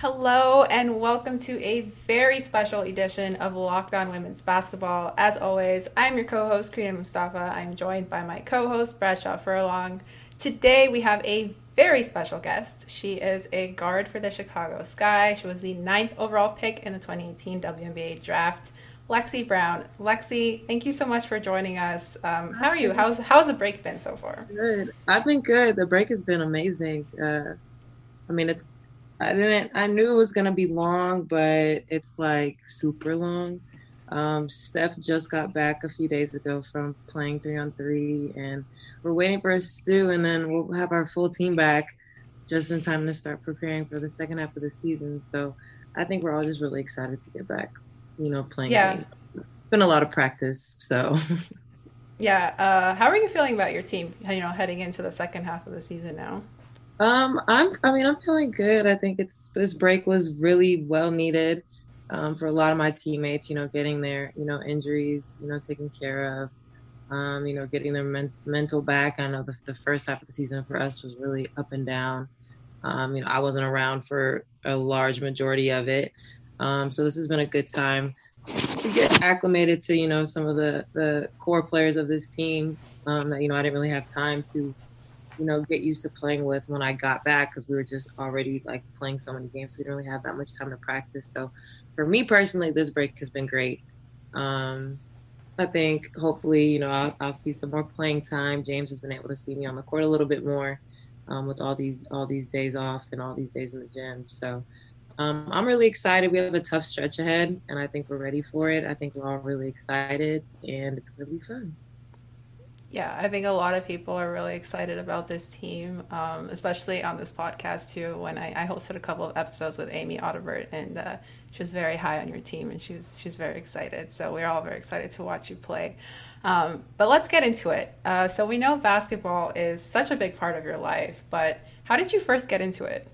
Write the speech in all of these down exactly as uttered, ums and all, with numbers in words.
Hello and welcome to a very special edition of Locked On Women's Basketball. As always, I'm your co-host, Karina Mustafa. I'm joined by my co-host, Bradshaw Furlong. Today we have a very special guest. She is a guard for the Chicago Sky. She was the ninth overall pick in the twenty eighteen W N B A draft, Lexie Brown. Lexie, thank you so much for joining us. Um, how are you? How's how's the break been so far? Good. I've been good. The break has been amazing. Uh, I mean, it's I didn't. I knew it was gonna be long, but it's like super long. Um, Steph just got back a few days ago from playing three on three, and we're waiting for a stew, and then we'll have our full team back just in time to start preparing for the second half of the season. So I think we're all just really excited to get back, you know, playing. Yeah, games. It's been a lot of practice. So. Yeah. Uh, how are you feeling about your team? You know, heading into the second half of the season now. Um, I'm, I mean, I'm feeling good. I think it's, this break was really well needed, um, for a lot of my teammates, you know, getting their, you know, injuries, you know, taken care of, um, you know, getting their men- mental back. I know the, the first half of the season for us was really up and down. Um, you know, I wasn't around for a large majority of it. Um, so this has been a good time to get acclimated to, you know, some of the, the core players of this team, um, that, you know, I didn't really have time to, you know, get used to playing with when I got back, because we were just already like playing so many games. So we didn't really have that much time to practice. So for me personally, this break has been great. Um, I think hopefully, you know, I'll, I'll see some more playing time. James has been able to see me on the court a little bit more, um, with all these all these days off and all these days in the gym. So um, I'm really excited. We have a tough stretch ahead, and I think we're ready for it. I think we're all really excited, and it's going to be fun. Yeah, I think a lot of people are really excited about this team, um, especially on this podcast, too. When I, I hosted a couple of episodes with Amy Otterbert, and uh, she was very high on your team, and she was, she's very excited. So we're all very excited to watch you play. Um, but let's get into it. Uh, so we know basketball is such a big part of your life, but how did you first get into it?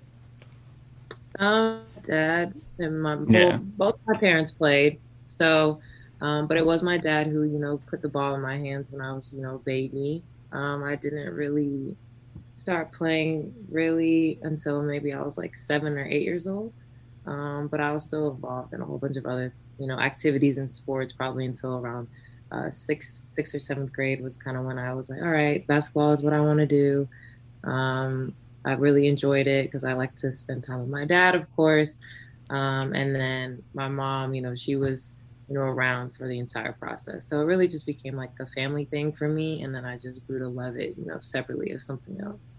Um, dad and my yeah. both, both my parents played, so... Um, but it was my dad who, you know, put the ball in my hands when I was, you know, a baby. Um, I didn't really start playing really until maybe I was like seven or eight years old. Um, but I was still involved in a whole bunch of other, you know, activities and sports probably until around uh, sixth, sixth or seventh grade was kind of when I was like, all right, basketball is what I want to do. Um, I really enjoyed it because I like to spend time with my dad, of course. Um, and then my mom, you know, she was, you know, around for the entire process. So it really just became like a family thing for me. And then I just grew to love it, you know, separately of something else.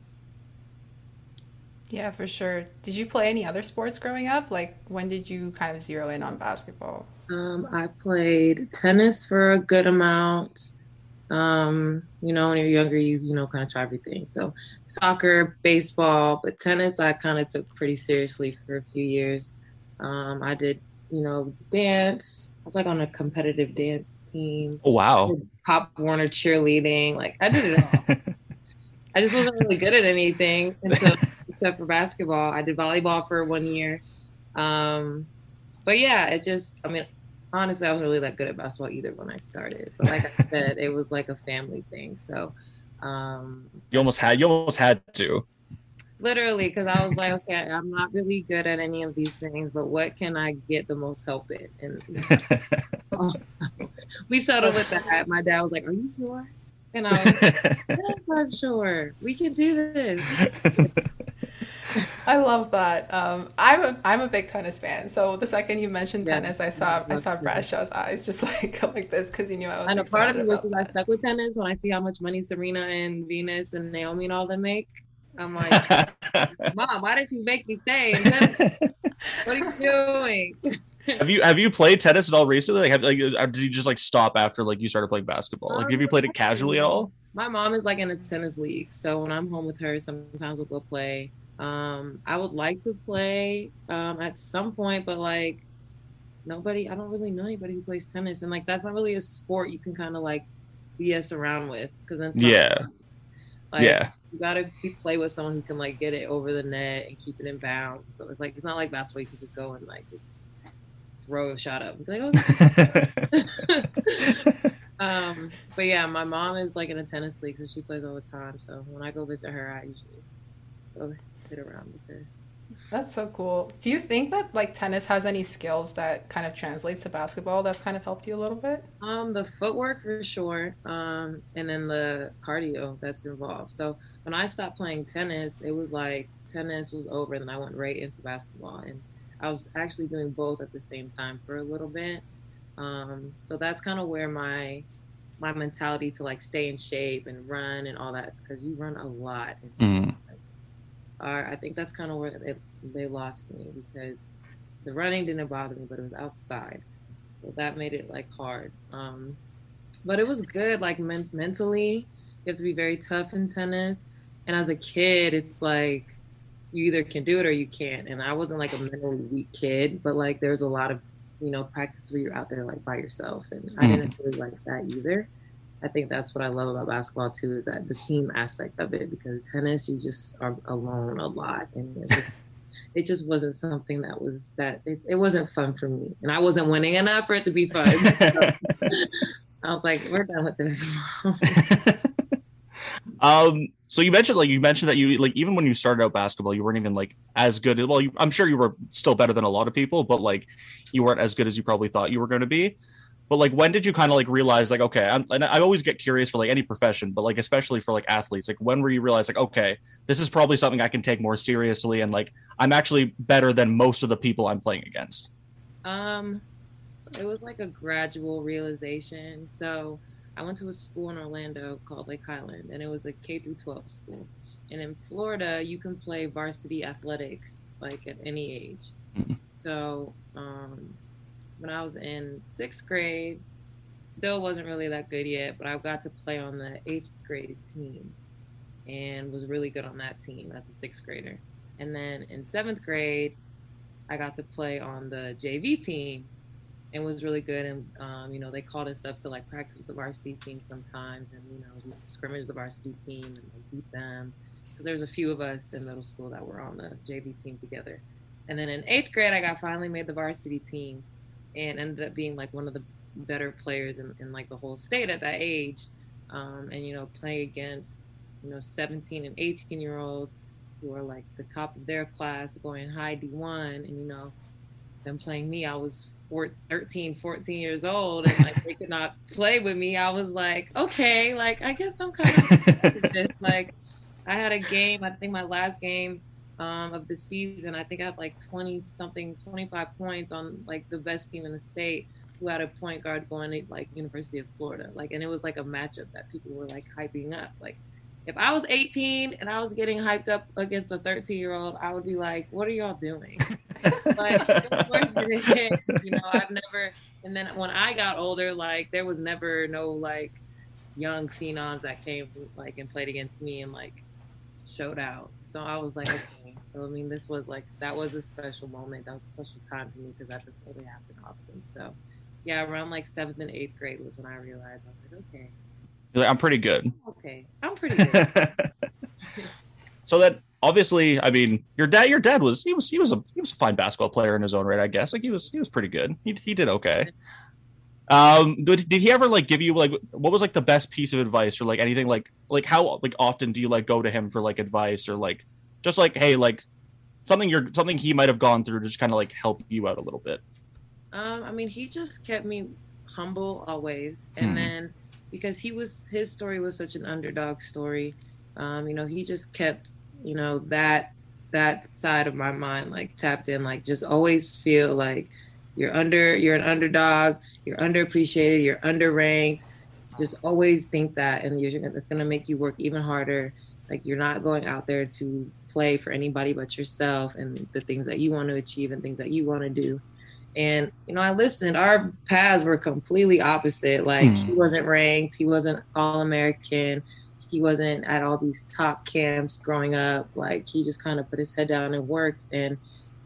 Yeah, for sure. Did you play any other sports growing up? Like, when did you kind of zero in on basketball? Um, I played tennis for a good amount. Um, you know, when you're younger, you, you know, kind of try everything. So soccer, baseball, but tennis, I kind of took pretty seriously for a few years. Um, I did, you know, dance. I was like on a competitive dance team. Oh, wow. Pop Warner cheerleading. Like, I did it all. I just wasn't really good at anything until, except for basketball. I did volleyball for one year. Um, but yeah, it just, I mean, honestly, I wasn't really that good at basketball either when I started. But like I said, it was like a family thing. So um, you almost had, you almost had to. Literally, because I was like, okay, I'm not really good at any of these things, but what can I get the most help in? And so, we settled with that. My dad was like, are you sure? And I was like, yes, I'm sure. We can do this. I love that. Um, I'm a, I'm a big tennis fan. So the second you mentioned yeah, tennis, I saw I, I saw Bradshaw's eyes just like like this because he knew I was excited. And a part of me was because I stuck with tennis when I see how much money Serena and Venus and Naomi and all them make. I'm like, Mom, why did you make me stay? What are you doing? Have you have you played tennis at all recently? Like, have, like, did you just like stop after like you started playing basketball? Like, have you played it casually at all? My mom is like in a tennis league, so when I'm home with her, sometimes we'll go play. Um, I would like to play um, at some point, but like nobody, I don't really know anybody who plays tennis, and like that's not really a sport you can kind of like B S around with, because then yeah, like, yeah. You gotta play with someone who can like get it over the net and keep it in bounds. So it's like it's not like basketball you can just go and like just throw a shot up. And be like, oh. um, but yeah, my mom is like in a tennis league, so she plays all the time. So when I go visit her, I usually go sit around with her. That's so cool. Do you think that like tennis has any skills that kind of translates to basketball that's kind of helped you a little bit? Um, the footwork for sure. Um, and then the cardio that's involved. So when I stopped playing tennis, it was like tennis was over and then I went right into basketball. And I was actually doing both at the same time for a little bit. Um, so that's kind of where my my mentality to like stay in shape and run and all that, because you run a lot. Mm. I think that's kind of where it, they lost me, because the running didn't bother me, but it was outside. So that made it like hard. Um, but it was good, like men- mentally, you have to be very tough in tennis. And as a kid, it's like, you either can do it or you can't. And I wasn't like a mentally weak kid, but like there's a lot of, you know, practice where you're out there like by yourself. And mm. I didn't really like that either. I think that's what I love about basketball too, is that the team aspect of it, because tennis, you just are alone a lot. And it just, it just wasn't something that was that it, it wasn't fun for me, and I wasn't winning enough for it to be fun. I was like, we're done with this. um, so you mentioned like, you mentioned that you like, even when you started out basketball, you weren't even like as good as, well, you, I'm sure you were still better than a lot of people, but like you weren't as good as you probably thought you were going to be. But like, when did you kind of like realize like, okay, I'm, and I always get curious for like any profession, but like, especially for like athletes, like when were you realize like, okay, this is probably something I can take more seriously. And like, I'm actually better than most of the people I'm playing against. Um, it was like a gradual realization. So I went to a school in Orlando called Lake Highland, and it was a K through twelve school. And in Florida, you can play varsity athletics like at any age. Mm-hmm. So, um, when I was in sixth grade, still wasn't really that good yet, but I got to play on the eighth grade team and was really good on that team as a sixth grader. And then in seventh grade, I got to play on the J V team and was really good. And, um, you know, they called us up to like practice with the varsity team sometimes, and, you know, scrimmage the varsity team and like, beat them. So there was a few of us in middle school that were on the J V team together. And then in eighth grade, I got finally made the varsity team, and ended up being like one of the better players in, in like the whole state at that age. Um, and, you know, playing against, you know, seventeen and eighteen year olds who are like the top of their class going high D one, and, you know, them playing me, I was fourteen, thirteen, fourteen years old, and like they could not play with me. I was like, okay, like, I guess I'm kind of just like, I had a game, I think my last game, Um, of the season, I think I had like twenty something, twenty-five points on like the best team in the state, who had a point guard going to like University of Florida. Like, and it was like a matchup that people were like hyping up. Like, if I was eighteen and I was getting hyped up against a thirteen year old, I would be like, what are y'all doing? Like, it was worth it. You know, I've never, and then when I got older, like there was never no like young phenoms that came like and played against me and like showed out. So I was like, okay. So, I mean, this was like, that was a special moment. That was a special time for me, because that doesn't really happen often. So yeah, around like seventh and eighth grade was when I realized, I was like, okay. You're like, I'm pretty good. Okay. I'm pretty good. So that obviously, I mean, your dad, your dad was, he was, he was a, he was a fine basketball player in his own right, I guess. Like he was, he was pretty good. He he did okay. Um, did, did he ever like give you like, what was like the best piece of advice, or like anything like, like how, like often do you like go to him for like advice, or like, just like, hey, like something you're, something he might've gone through to just kind of like help you out a little bit? Um, I mean, he just kept me humble always. And hmm. then because he was, his story was such an underdog story. Um, you know, he just kept, you know, that, that side of my mind, like tapped in, like just always feel like you're under, you're an underdog, you're underappreciated, you're underranked. Just always think that, and you're, it's going to make you work even harder. Like you're not going out there to play for anybody but yourself and the things that you want to achieve and things that you want to do. And, you know, I listened, our paths were completely opposite. Like mm. he wasn't ranked. He wasn't All-American. He wasn't at all these top camps growing up. Like he just kind of put his head down and worked. And,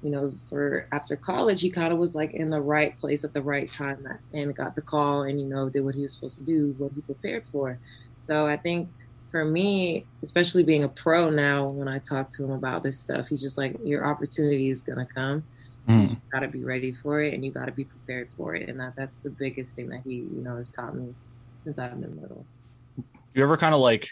you know, for after college, he kind of was like in the right place at the right time and got the call and, you know, did what he was supposed to do, what he prepared for. So I think for me, especially being a pro now, when I talk to him about this stuff, he's just like, your opportunity is going to come. Mm. You got to be ready for it and you got to be prepared for it. And that, that's the biggest thing that he, you know, has taught me since I've been little. You ever kind of like,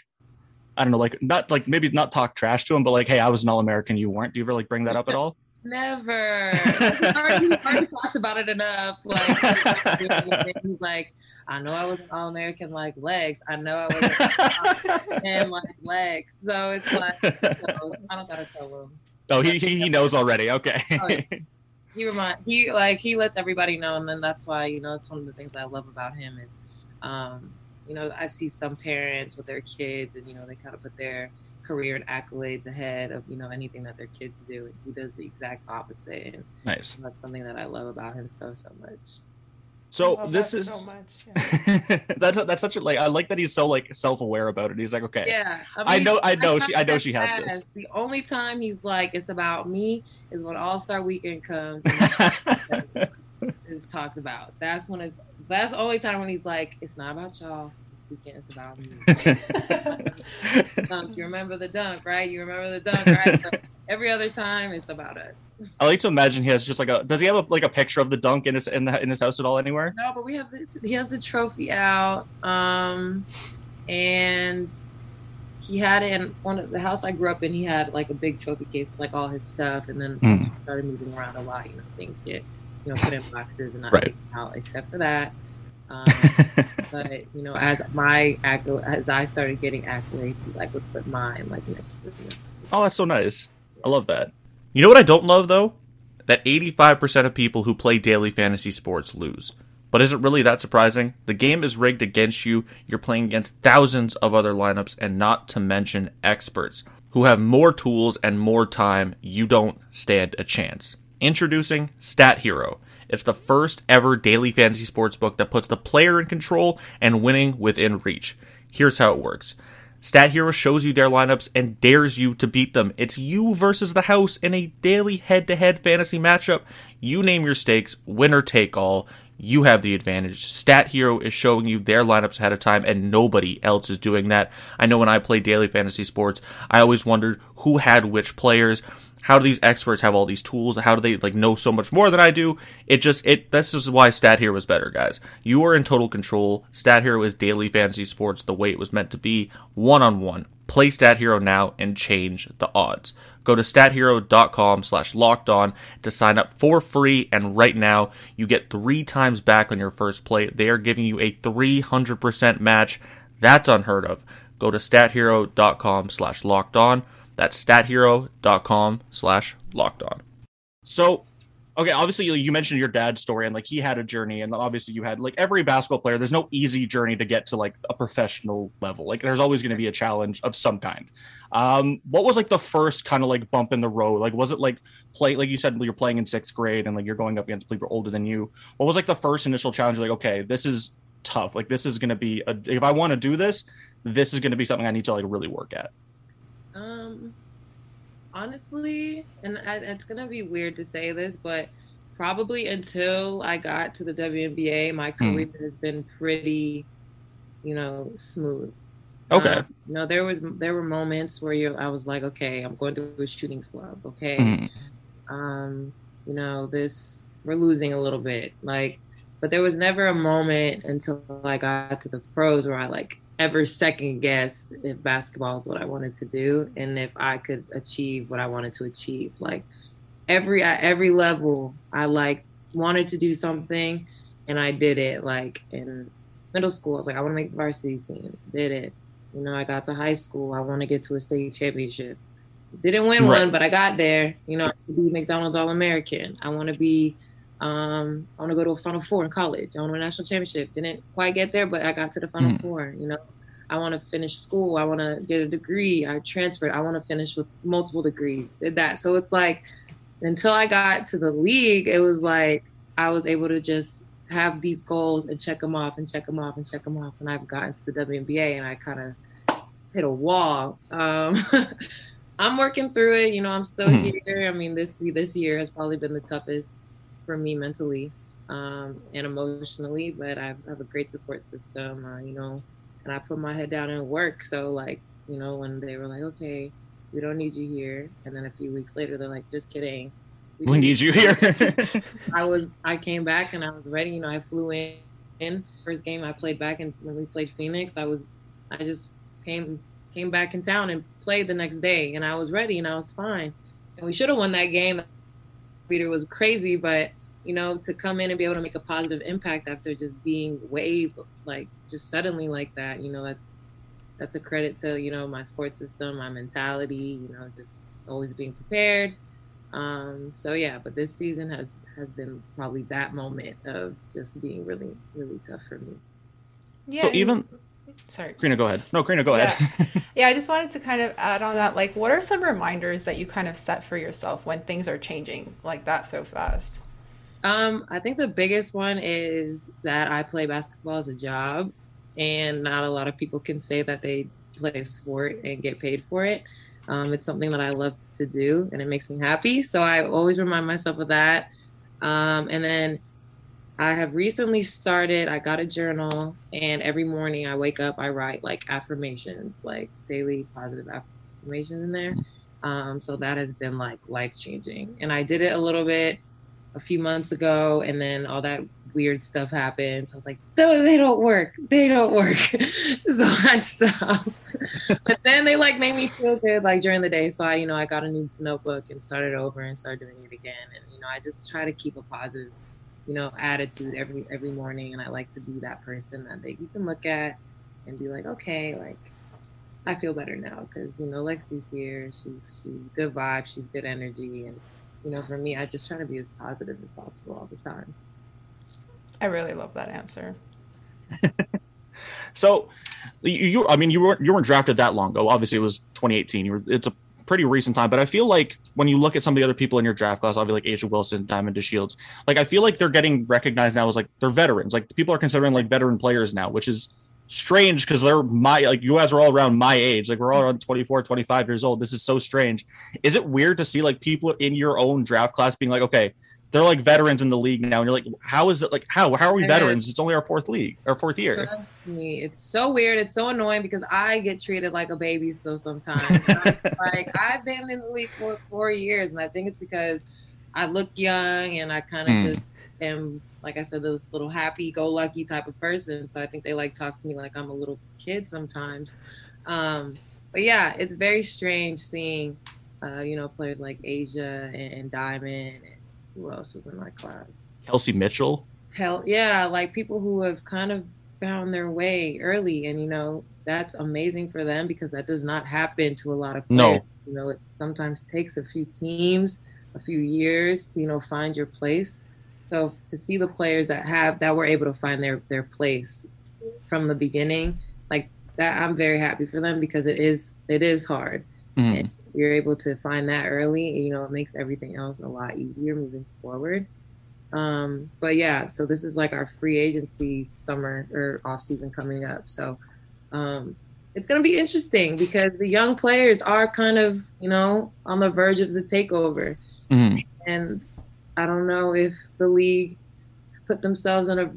I don't know, like not like maybe not talk trash to him, but like, hey, I was an All-American, you weren't. Do you ever like bring that up at all? Never. He already, already talks about it enough. Like, he's like, I know I was an All-American like Lex. I know I was an All-American like Lex. So it's like, no, I don't gotta tell him. Oh, he he, he knows already. Okay. Oh, yeah. He remind he like he lets everybody know, and then that's why, you know, it's one of the things I love about him is, um, you know, I see some parents with their kids, and you know, they kind of put their career and accolades ahead of, you know, anything that their kids do. And he does the exact opposite. And nice. That's something that I love about him so so much. So this is so much. Yeah. that's that's such a like I like that he's so like self-aware about it. He's like, okay, yeah, I, mean, I know I know I she I know she has this. this. The only time he's like it's about me is when All-Star Weekend comes and is talked about. That's when it's that's the only time when he's like, it's not about y'all. This weekend it's about me. Dunk, you remember the dunk, right? You remember the dunk, right? But every other time, it's about us. I like to imagine he has just like a. Does he have a, like a picture of the dunk in his in, the, in his house at all anywhere? No, but we have. The, he has the trophy out, um, and he had it in one of the house I grew up in. He had like a big trophy case, with, like all his stuff, and then mm. started moving around a lot. You know, things get you know put in boxes and not right. taken out, except for that. Um, but you know, as my as I started getting accolades, he like would put mine like next to me. Oh, that's so nice. I love that. You know what I don't love, though? That eighty-five percent of people who play daily fantasy sports lose. But is it really that surprising? The game is rigged against you. You're playing against thousands of other lineups, and not to mention experts who have more tools and more time. You don't stand a chance. Introducing StatHero. It's the first ever daily fantasy sports book that puts the player in control and winning within reach. Here's how it works. StatHero shows you their lineups and dares you to beat them. It's you versus the house in a daily head-to-head fantasy matchup. You name your stakes, win or take all. You have the advantage. StatHero is showing you their lineups ahead of time, and nobody else is doing that. I know when I play daily fantasy sports, I always wondered who had which players. How do these experts have all these tools? How do they like know so much more than I do? It just it this is why StatHero was better, guys. You are in total control. StatHero is daily fantasy sports the way it was meant to be, one-on-one. Play StatHero now and change the odds. Go to stathero.com slash locked on to sign up for free, and right now you get three times back on your first play. They are giving you a three hundred percent match. That's unheard of. Go to stathero.com slash locked on. That's stathero.com slash locked on. So, okay, obviously you mentioned your dad's story and like he had a journey, and obviously you had like every basketball player, there's no easy journey to get to like a professional level. Like there's always going to be a challenge of some kind. Um, what was like the first kind of like bump in the road? Like, was it like play, like you said, you're playing in sixth grade and like you're going up against people older than you. What was like the first initial challenge? Like, okay, this is tough. Like this is going to be, a, if I want to do this, this is going to be something I need to like really work at. Um, honestly, and I, it's going to be weird to say this, but probably until I got to the W N B A, my career mm. has been pretty, you know, smooth. Okay. Um, you know, there was, there were moments where you, I was like, okay, I'm going through a shooting slump. Okay. Mm. Um, you know, this, we're losing a little bit, like, but there was never a moment until I got to the pros where I like ever second guess if basketball is what I wanted to do and if I could achieve what I wanted to achieve. Like every at every level, I like wanted to do something and I did it. Like in middle school, I was like, I want to make the varsity team. Did it. You know, I got to high school. I want to get to a state championship. Didn't win right. one, but I got there. You know, I want to be McDonald's All-American. I want to be Um, I want to go to a Final Four in college. I want to win a national championship. Didn't quite get there, but I got to the Final mm. Four. You know, I want to finish school. I want to get a degree. I transferred. I want to finish with multiple degrees. Did that. So it's like, until I got to the league, it was like I was able to just have these goals and check them off and check them off and check them off. And I've gotten to the W N B A and I kind of hit a wall. Um, I'm working through it. You know, I'm still mm. here. I mean, this this year has probably been the toughest for me mentally um, and emotionally, but I have a great support system, uh, you know, and I put my head down and work. So like, you know, when they were like, okay, we don't need you here. And then a few weeks later, they're like, just kidding. We, we need you here. I was, I came back and I was ready. You know, I flew in, in first game I played back and when we played Phoenix, I was, I just came came back in town and played the next day, and I was ready and I was fine. And we should have won that game. It was crazy, but you know, to come in and be able to make a positive impact after just being waived, like just suddenly like that, you know, that's that's a credit to, you know, my sports system, my mentality, you know, just always being prepared. Um, so yeah, but this season has, has been probably that moment of just being really, really tough for me. Yeah. So and, even, sorry, Karina, go ahead. No, Karina, go yeah. ahead. yeah. I just wanted to kind of add on that. Like, what are some reminders that you kind of set for yourself when things are changing like that so fast? Um, I think the biggest one is that I play basketball as a job, and not a lot of people can say that they play a sport and get paid for it. Um, it's something that I love to do, and it makes me happy. So I always remind myself of that. Um, and then I have recently started, I got a journal, and every morning I wake up, I write like affirmations, like daily positive affirmations in there. Um, so that has been like life-changing. And I did it a little bit a few months ago, and then all that weird stuff happened. So I was like, no, they don't work. They don't work. So I stopped. But then they like made me feel good like during the day. So I, you know, I got a new notebook and started over and started doing it again. And, you know, I just try to keep a positive, you know, attitude every, every morning. And I like to be that person that they, you can look at and be like, okay, like I feel better now. Cause you know, Lexi's here. She's, she's good vibe. She's good energy. And, you know, for me, I just try to be as positive as possible all the time. I really love that answer. So, you, you I mean, you weren't you weren't drafted that long ago. Obviously, it was twenty eighteen. You were, it's a pretty recent time, but I feel like when you look at some of the other people in your draft class, obviously like Asia Wilson, Diamond DeShields, like I feel like they're getting recognized now as like they're veterans. Like people are considering like veteran players now, which is strange because they're my like you guys are all around my age. Like we're all around twenty-four, twenty-five years old. This is so strange. Is it weird to see like people in your own draft class being like, okay, they're like veterans in the league now, and you're like, how is it like how how are we veterans? It's only our fourth league, our fourth year. Trust me, it's so weird. It's so annoying because I get treated like a baby still sometimes. Like I've been in the league for four years, and I think it's because I look young and I kind of mm. just am, like I said, this little happy-go-lucky type of person. So I think they like talk to me like I'm a little kid sometimes. Um, but yeah, it's very strange seeing, uh, you know, players like Asia and, and Diamond. And, who else was in my class? Kelsey Mitchell. Hell, yeah, like people who have kind of found their way early, and you know that's amazing for them because that does not happen to a lot of players. No, you know it sometimes takes a few teams, a few years to you know find your place. So to see the players that have that were able to find their their place from the beginning, like that, I'm very happy for them because it is it is hard. Mm. And, you're able to find that early, you know, it makes everything else a lot easier moving forward. Um, but yeah, so this is like our free agency summer or off season coming up. So um, it's going to be interesting because the young players are kind of, you know, on the verge of the takeover. Mm-hmm. And I don't know if the league put themselves in a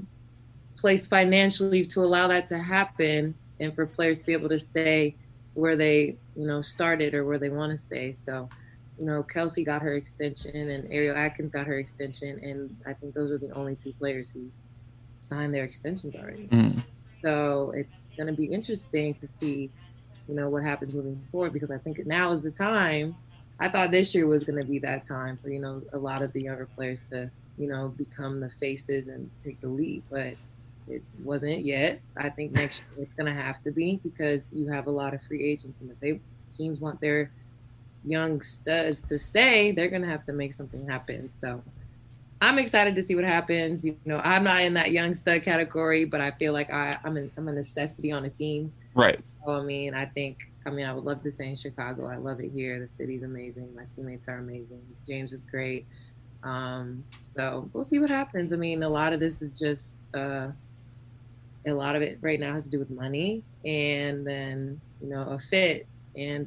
place financially to allow that to happen and for players to be able to stay where they, you know, started or where they want to stay. So, you know, Kelsey got her extension and Ariel Atkins got her extension. And I think those are the only two players who signed their extensions already. Mm. So it's going to be interesting to see, you know, what happens moving forward, because I think now is the time. I thought this year was going to be that time for, you know, a lot of the younger players to, you know, become the faces and take the lead. But it wasn't yet. I think next year it's going to have to be because you have a lot of free agents, and if they teams want their young studs to stay, they're going to have to make something happen. So I'm excited to see what happens. You know, I'm not in that young stud category, but I feel like I, I'm, an, I'm a necessity on a team. Right. So, I mean, I think, I mean, I would love to stay in Chicago. I love it here. The city's amazing. My teammates are amazing. James is great. Um, so we'll see what happens. I mean, a lot of this is just, uh, a lot of it right now has to do with money and then, you know, a fit. And,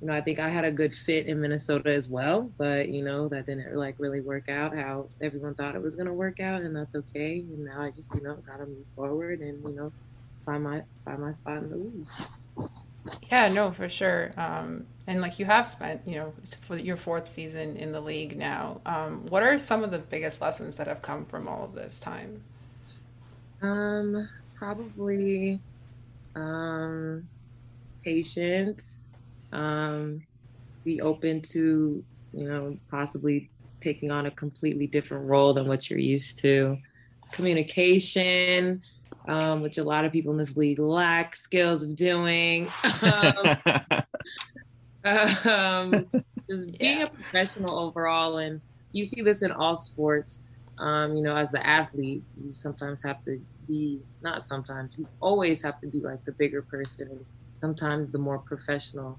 you know, I think I had a good fit in Minnesota as well, but, you know, that didn't like really work out how everyone thought it was going to work out, and that's okay. And now I just, you know, got to move forward and, you know, find my, find my spot in the league. Yeah, no, for sure. Um, and like you have spent, you know, for your fourth season in the league now, um, what are some of the biggest lessons that have come from all of this time? Um, Probably um, patience, um, be open to, you know, possibly taking on a completely different role than what you're used to. Communication, um, which a lot of people in this league lack skills of doing. Um, um, just yeah. being a professional overall, and you see this in all sports. Um, you know, as the athlete, you sometimes have to be, not sometimes, you always have to be like the bigger person, and sometimes the more professional,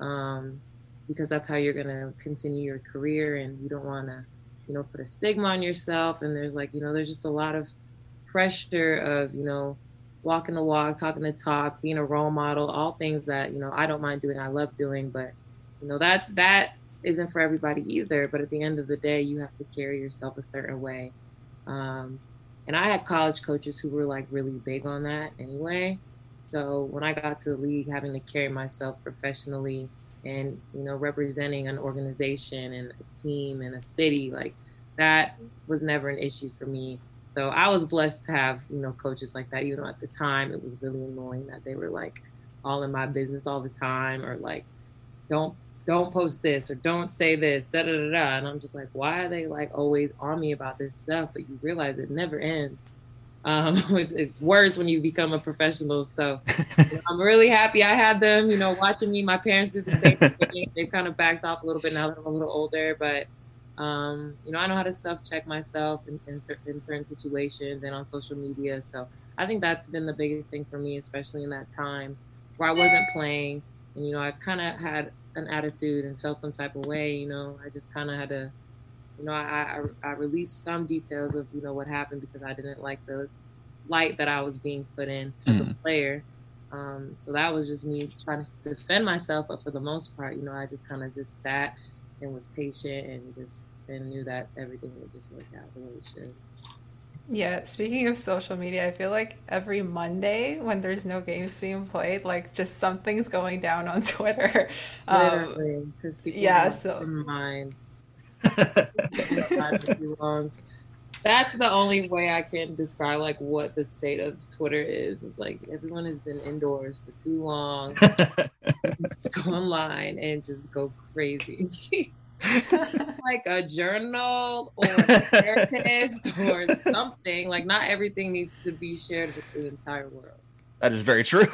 um, because that's how you're going to continue your career, and you don't want to, you know, put a stigma on yourself. And there's like, you know, there's just a lot of pressure of, you know, walking the walk, talking the talk, being a role model, all things that, you know, I don't mind doing, I love doing, but, you know, that, that, isn't for everybody either. But at the end of the day, you have to carry yourself a certain way. Um, and I had college coaches who were like really big on that anyway. So when I got to the league, having to carry myself professionally and, you know, representing an organization and a team and a city, like that was never an issue for me. So I was blessed to have, you know, coaches like that. You know, at the time, it was really annoying that they were like all in my business all the time, or like, don't, don't post this or don't say this, da da da da. And I'm just like, why are they like always on me about this stuff? But you realize it never ends. Um, it's, it's worse when you become a professional. So I'm really happy I had them, you know, watching me. My parents did the same thing. They've kind of backed off a little bit now that I'm a little older. But, um, you know, I know how to self-check myself in, in, certain, in certain situations and on social media. So I think that's been the biggest thing for me, especially in that time where I wasn't playing. And, you know, I kind of had an attitude and felt some type of way, you know, I just kind of had to, you know, I, I I released some details of, you know, what happened because I didn't like the light that I was being put in as mm. a player. Um, so that was just me trying to defend myself. But for the most part, you know, I just kind of just sat and was patient and just and knew that everything would just work out the way it should. Yeah, speaking of social media, I feel like every Monday when there's no games being played, like just something's going down on Twitter. Literally, because um, people yeah, have so... their minds. That's the only way I can describe like what the state of Twitter is. It's like everyone has been indoors for too long. Let's go online and just go crazy. Like a journal or a therapist or something. Like not everything needs to be shared with the entire world. That is very true.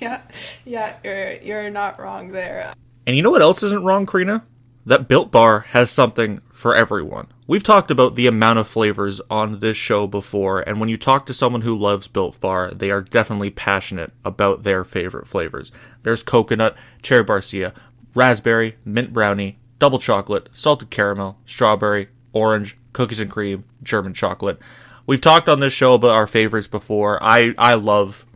yeah, yeah, you're you're not wrong there. And you know what else isn't wrong, Karina? That Built Bar has something for everyone. We've talked about the amount of flavors on this show before, and when you talk to someone who loves Built Bar, they are definitely passionate about their favorite flavors. There's coconut, cherry barcia, raspberry, mint brownie, double chocolate, salted caramel, strawberry, orange, cookies and cream, German chocolate. We've talked on this show about our favorites before. I, I love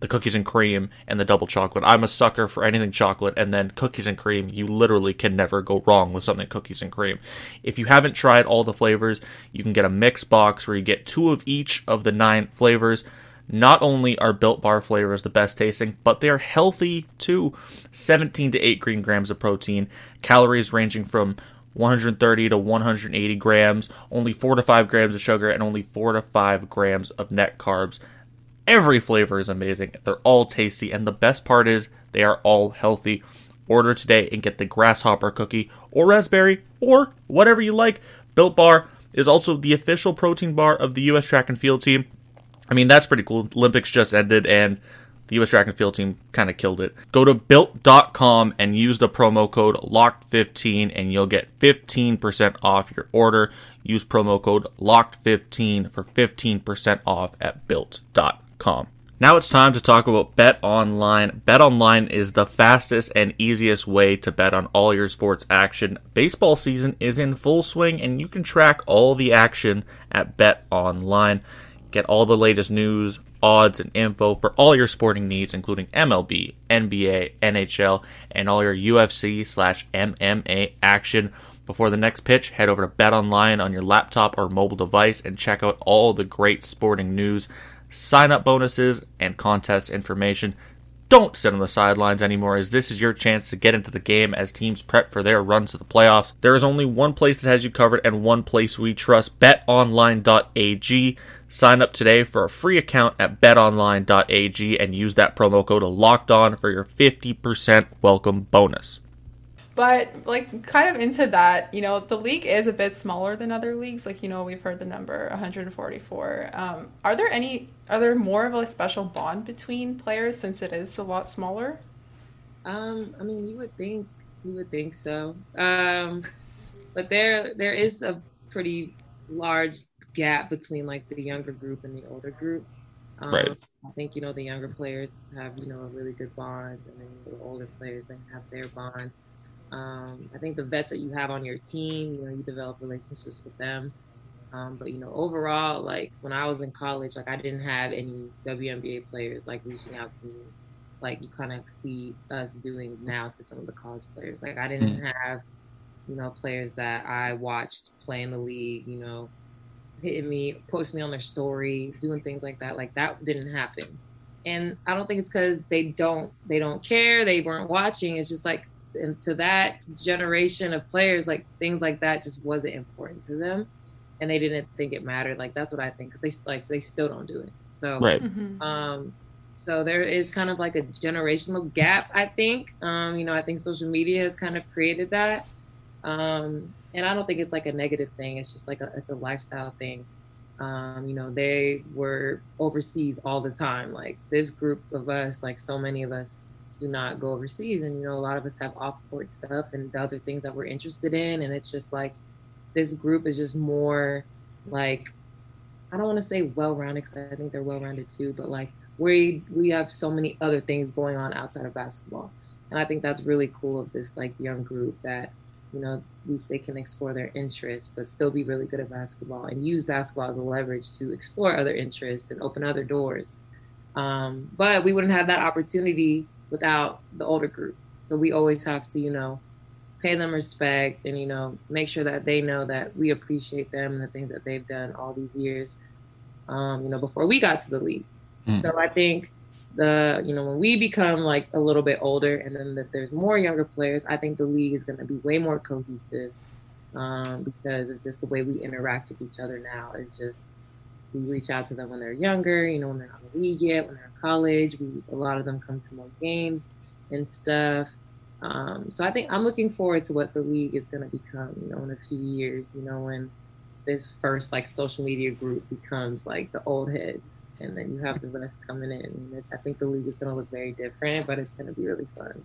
the cookies and cream and the double chocolate. I'm a sucker for anything chocolate, and then cookies and cream, you literally can never go wrong with something cookies and cream. If you haven't tried all the flavors, you can get a mix box where you get two of each of the nine flavors. Not only are Built Bar flavors the best tasting, but they are healthy too. seventeen to eight green grams of protein, calories ranging from one hundred thirty to one hundred eighty grams, only four to five grams of sugar, and only four to five grams of net carbs. Every flavor is amazing. They're all tasty, and the best part is they are all healthy. Order today and get the grasshopper cookie or raspberry or whatever you like. Built Bar is also the official protein bar of the U S track and field team. I mean, that's pretty cool. Olympics just ended, and the U S track and field team kind of killed it. Go to built dot com and use the promo code locked fifteen, and you'll get fifteen percent off your order. Use promo code locked fifteen for fifteen percent off at built dot com. Now it's time to talk about BetOnline. BetOnline is the fastest and easiest way to bet on all your sports action. Baseball season is in full swing, and you can track all the action at BetOnline. Get all the latest news, odds, and info for all your sporting needs, including M L B, N B A, N H L, and all your U F C slash M M A action. Before the next pitch, head over to BetOnline on your laptop or mobile device and check out all the great sporting news, sign-up bonuses, and contest information. Don't sit on the sidelines anymore, as this is your chance to get into the game as teams prep for their runs to the playoffs. There is only one place that has you covered and one place we trust, bet online dot a g. Sign up today for a free account at bet online dot a g and use that promo code LOCKEDON for your fifty percent welcome bonus. But, like, kind of into that, you know, the league is a bit smaller than other leagues. Like, you know, we've heard the number one hundred forty-four. Um, are there any, are there more of a special bond between players since it is a lot smaller? Um, I mean, you would think, you would think so. Um, but there, there is a pretty large gap between, like, the younger group and the older group. Um, right. I think, you know, the younger players have, you know, a really good bond. And then the older players, they have their bond. Um, I think the vets that you have on your team, you know, you develop relationships with them. Um, but, you know, overall, like when I was in college, like I didn't have any W N B A players like reaching out to me. Like you kind of see us doing now to some of the college players. Like I didn't mm. have, you know, players that I watched play in the league, you know, hitting me, posting me on their story, doing things like that. Like that didn't happen. And I don't think it's because they don't, they don't care. They weren't watching. It's just like, and to that generation of players, like things like that just wasn't important to them, and they didn't think it mattered. Like that's what I think, because they like they still don't do it. So, right. mm-hmm. um, so there is kind of like a generational gap. I think, um, you know, I think social media has kind of created that, um, and I don't think it's like a negative thing. It's just like a, it's a lifestyle thing. Um, you know, they were overseas all the time. Like this group of us, like so many of us, do not go overseas, and you know a lot of us have off-court stuff and the other things that we're interested in, and it's just like this group is just more like, I don't want to say well-rounded because I think they're well-rounded too, but like we we have so many other things going on outside of basketball, and I think that's really cool of this like young group that you know they can explore their interests but still be really good at basketball and use basketball as a leverage to explore other interests and open other doors. Um, but we wouldn't have that opportunity without the older group. So we always have to, you know, pay them respect and, you know, make sure that they know that we appreciate them and the things that they've done all these years, um, you know, before we got to the league. Mm. So I think the, you know, when we become like a little bit older and then that there's more younger players, I think the league is going to be way more cohesive um, because of just the way we interact with each other now. It's just, we reach out to them when they're younger, you know, when they're not in the league yet, when they're in college. We, a lot of them come to more games and stuff. Um, so I think I'm looking forward to what the league is going to become, you know, in a few years, you know, when this first, like, social media group becomes, like, the old heads. And then you have the rest coming in. And it, I think the league is going to look very different, but it's going to be really fun.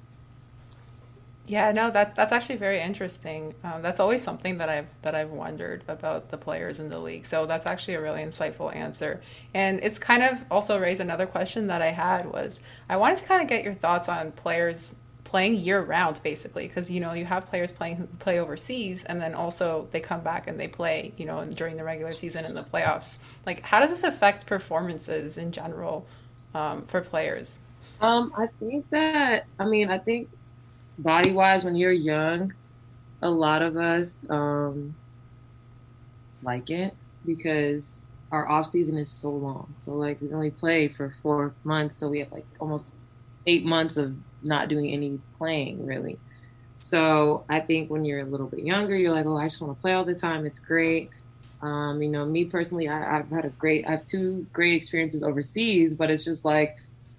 Yeah, no, that's that's actually very interesting. Um, that's always something that I've that I've wondered about the players in the league. So that's actually a really insightful answer. And it's kind of also raised another question that I had was, I wanted to kind of get your thoughts on players playing year round, basically, because, you know, you have players playing who play overseas and then also they come back and they play, you know, during the regular season and the playoffs. Like, how does this affect performances in general um, for players? Um, I think that, I mean, I think, body wise, when you're young, a lot of us um, like it because our off season is so long. So like we only play for four months. So we have like almost eight months of not doing any playing really. So I think when you're a little bit younger, you're like, oh, I just want to play all the time. It's great. Um, you know, me personally, I, I've had a great, I have two great experiences overseas, but it's just like,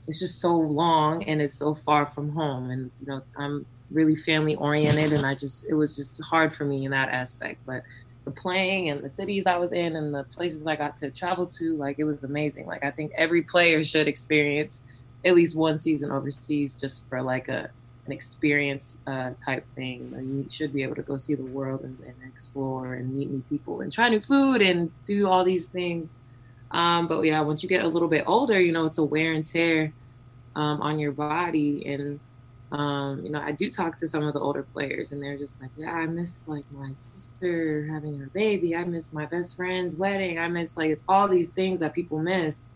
it's just so long and it's so far from home. And, you know, I'm really family oriented and I just, it was just hard for me in that aspect. But the playing and the cities I was in and the places I got to travel to, like, it was amazing. Like, I think every player should experience at least one season overseas just for like a, an experience uh, type thing. Like, you should be able to go see the world and, and explore and meet new people and try new food and do all these things. Um, but yeah, once you get a little bit older, you know, it's a wear and tear um, on your body. And, um, you know, I do talk to some of the older players and they're just like, yeah, I miss like my sister having her baby. I miss my best friend's wedding. I miss like, it's all these things that people miss.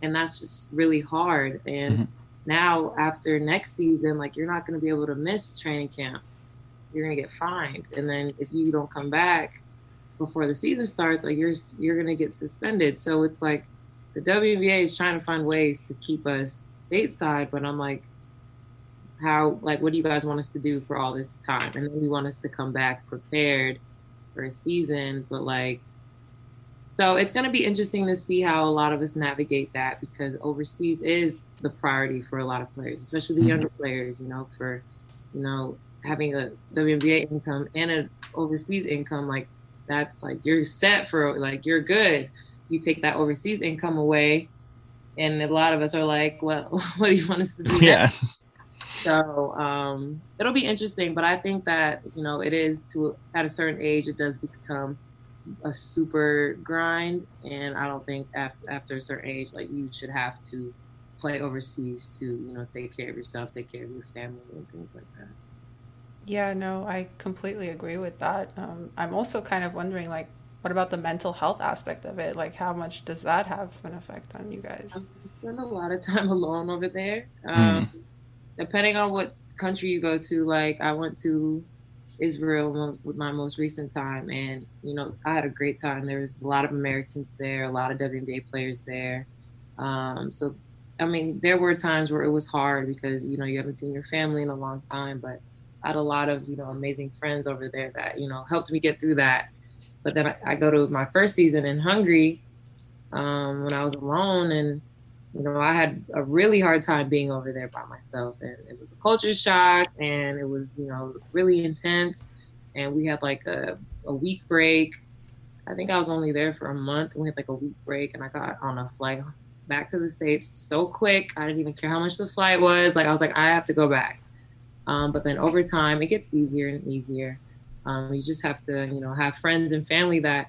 And that's just really hard. And mm-hmm. now after next season, like you're not going to be able to miss training camp. You're going to get fined. And then if you don't come back before the season starts, like you're you're gonna get suspended. So it's like the W N B A is trying to find ways to keep us stateside, but I'm like, how, like, what do you guys want us to do for all this time? And then you want us to come back prepared for a season, but like, so it's going to be interesting to see how a lot of us navigate that, because overseas is the priority for a lot of players, especially the mm-hmm. younger players, you know, for, you know, having a W N B A income and an overseas income, like that's like, you're set for, like, you're good. You take that overseas income away, and a lot of us are like, well, what do you want us to do? Yeah. Next? So um, it'll be interesting, but I think that, you know, it is to, at a certain age, it does become a super grind, and I don't think after, after a certain age, like, you should have to play overseas to, you know, take care of yourself, take care of your family and things like that. Yeah, no, I completely agree with that. Um, I'm also kind of wondering, like, what about the mental health aspect of it? Like, how much does that have an effect on you guys? I spend a lot of time alone over there. Um, mm. Depending on what country you go to, like, I went to Israel with my most recent time, and you know, I had a great time. There was a lot of Americans there, a lot of W N B A players there. Um, so, I mean, there were times where it was hard because, you know, you haven't seen your family in a long time, but I had a lot of, you know, amazing friends over there that, you know, helped me get through that. But then I, I go to my first season in Hungary um, when I was alone, and you know, I had a really hard time being over there by myself, and it was a culture shock, and it was, you know, really intense. And we had like a, a week break. I think I was only there for a month, and we had like a week break, and I got on a flight back to the States so quick. I didn't even care how much the flight was. Like, I was like, I have to go back. Um, but then over time, it gets easier and easier. Um, you just have to, you know, have friends and family that,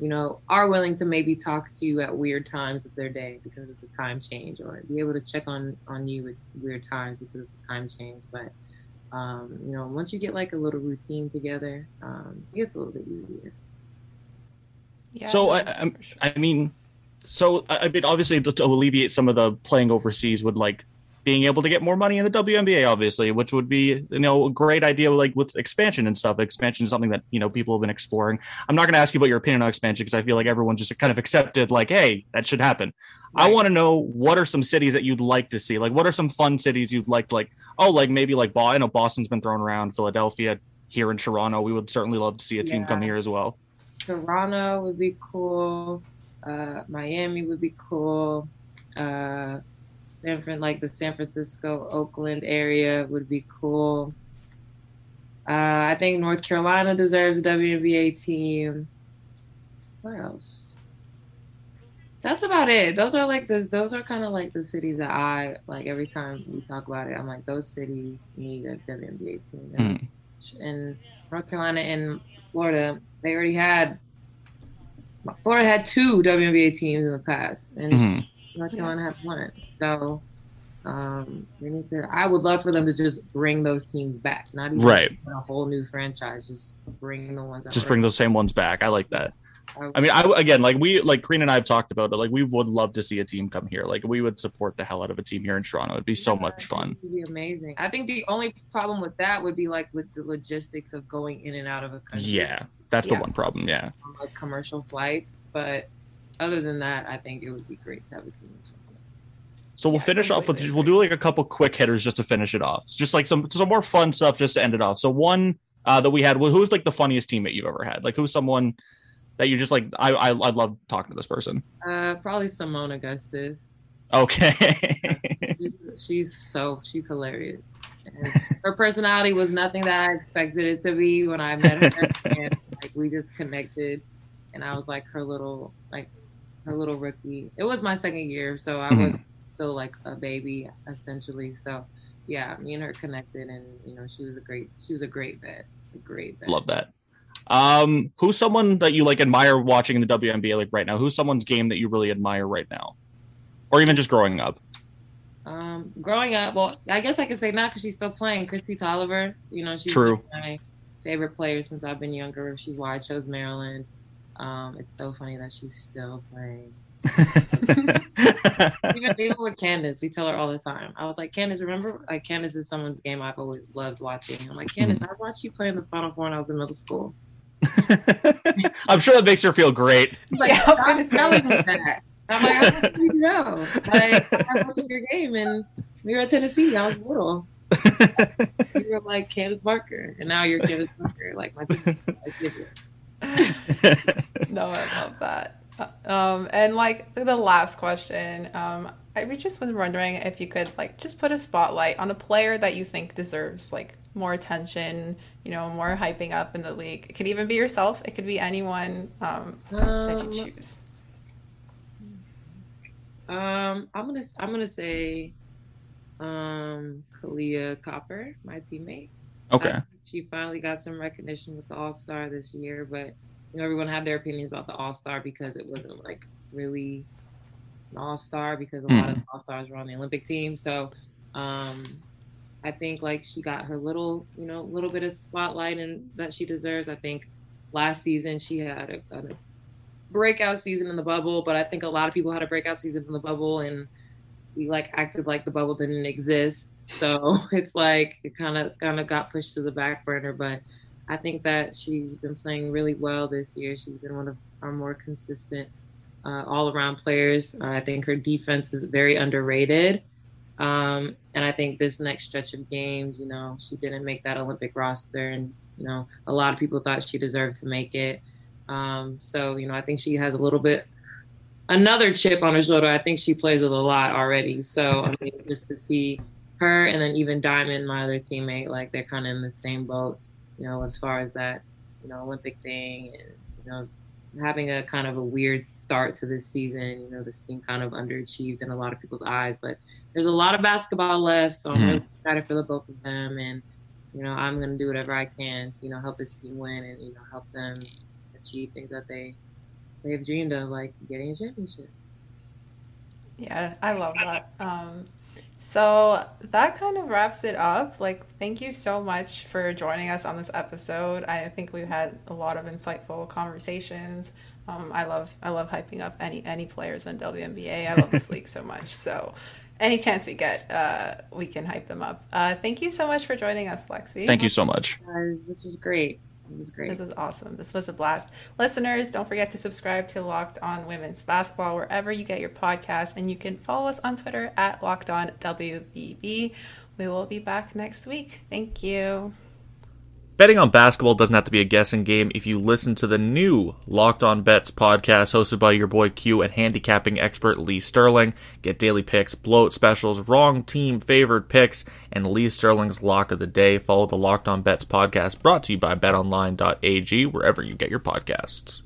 you know, are willing to maybe talk to you at weird times of their day because of the time change, or be able to check on, on you at weird times because of the time change. But, um, you know, once you get like a little routine together, um, it gets a little bit easier. Yeah. So, I, I mean, so I mean, obviously to alleviate some of the playing overseas would like being able to get more money in the W N B A, obviously, which would be, you know, a great idea, like with expansion and stuff. Expansion is something that, you know, people have been exploring. I'm not going to ask you about your opinion on expansion because I feel like everyone just kind of accepted, like, hey, that should happen. Right. I want to know, what are some cities that you'd like to see? Like, what are some fun cities you'd like to, like, oh, like maybe like Boston. I know Boston's been thrown around, Philadelphia, here in Toronto. We would certainly love to see a team yeah. come here as well. Toronto would be cool. Uh, Miami would be cool. Uh San Fran, like the San Francisco, Oakland area would be cool. Uh, I think North Carolina deserves a W N B A team. Where else? That's about it. Those are like this. Those are kind of like the cities that I like. Every time we talk about it, I'm like, those cities need a W N B A team. And mm. North Carolina and Florida, they already had. Florida had two W N B A teams in the past, and mm-hmm. North Carolina had one. So, um, we need to, I would love for them to just bring those teams back. Not even right. a whole new franchise. Just bring the ones. Just bring those same ones back. I like that. I, I mean, I again, like we, like Karina and I have talked about it. Like, we would love to see a team come here. Like, we would support the hell out of a team here in Toronto. It'd be so yeah, much fun. It'd be amazing. I think the only problem with that would be like with the logistics of going in and out of a country. Yeah, that's yeah. the one problem. Yeah. Like commercial flights, but other than that, I think it would be great to have a team. So we'll yeah, finish off with, we'll do like a couple quick hitters just to finish it off. Just like some some more fun stuff just to end it off. So one uh, that we had, well, who's like the funniest teammate you've ever had? Like, who's someone that you just like, I I, I love talking to this person. Uh, probably Simone Augustus. Okay. she's, she's so, she's hilarious. And her personality was nothing that I expected it to be when I met her. And like, we just connected, and I was like her little, like her little rookie. It was my second year, so I mm-hmm. was still like a baby essentially, so yeah, me and her connected, and you know, she was a great she was a great vet a great vet. Love that. Um who's someone that you like admire watching in the W N B A like right now? Who's someone's game that you really admire right now, or even just growing up? Um growing up, well, I guess I could say not because she's still playing, Christy Tolliver. You know, she's True. Been my favorite player since I've been younger. She's why I chose Maryland. Um it's so funny that she's still playing. even, even with Candace, we tell her all the time. I was like, Candace, remember? Like, Candace is someone's game I've always loved watching. I'm like, Candace, I watched you play in the Final Four when I was in middle school. I'm sure that makes her feel great. Like, yeah, I was telling her that. I'm like, I don't know. Like, I watched your game, and we were at Tennessee. I was little. You were like Candace Parker, and now you're Candace Parker. Like my No, I love that. Um, and like the last question, um, I just was wondering if you could like just put a spotlight on a player that you think deserves like more attention, you know, more hyping up in the league. It could even be yourself. It could be anyone um, um, that you choose. Um, I'm gonna I'm gonna say, um, Kalia Copper, my teammate. Okay. I, she finally got some recognition with the All-Star this year, but you know everyone had their opinions about the All-Star because it wasn't like really an All-Star because a mm. lot of All-Stars were on the Olympic team. So um, I think like she got her little, you know, little bit of spotlight and that she deserves. I think last season she had a, a breakout season in the bubble, but I think a lot of people had a breakout season in the bubble and we like acted like the bubble didn't exist. So it's like it kind of kind of got pushed to the back burner, but I think that she's been playing really well this year. She's been one of our more consistent uh, all-around players. Uh, I think her defense is very underrated. Um, and I think this next stretch of games, you know, she didn't make that Olympic roster and, you know, a lot of people thought she deserved to make it. Um, so, you know, I think she has a little bit, another chip on her shoulder. I think she plays with a lot already. So, I mean, just to see her and then even Diamond, my other teammate, like they're kind of in the same boat, you know, as far as that, you know, Olympic thing and, you know, having a kind of a weird start to this season. You know, this team kind of underachieved in a lot of people's eyes, but there's a lot of basketball left. So I'm mm-hmm. really excited for the both of them. And, you know, I'm going to do whatever I can to, you know, help this team win and, you know, help them achieve things that they, they have dreamed of, like getting a championship. Yeah, I love that. Um, so that kind of wraps it up. Like, thank you so much for joining us on this episode. I think we've had a lot of insightful conversations. Um, I love, I love hyping up any, any players in W N B A. I love this league so much. So any chance we get, uh, we can hype them up. Uh, thank you so much for joining us, Lexie. Thank you so much. Guys, this was great. It was great. This is awesome. This was a blast. Listeners, don't forget to subscribe to Locked On Women's Basketball wherever you get your podcasts, and you can follow us on Twitter at Locked On W B B. We will be back next week. Thank you. Betting on basketball doesn't have to be a guessing game if you listen to the new Locked On Bets podcast hosted by your boy Q and handicapping expert Lee Sterling. Get daily picks, blowout specials, wrong team favored picks, and Lee Sterling's lock of the day. Follow the Locked On Bets podcast brought to you by bet online dot a g wherever you get your podcasts.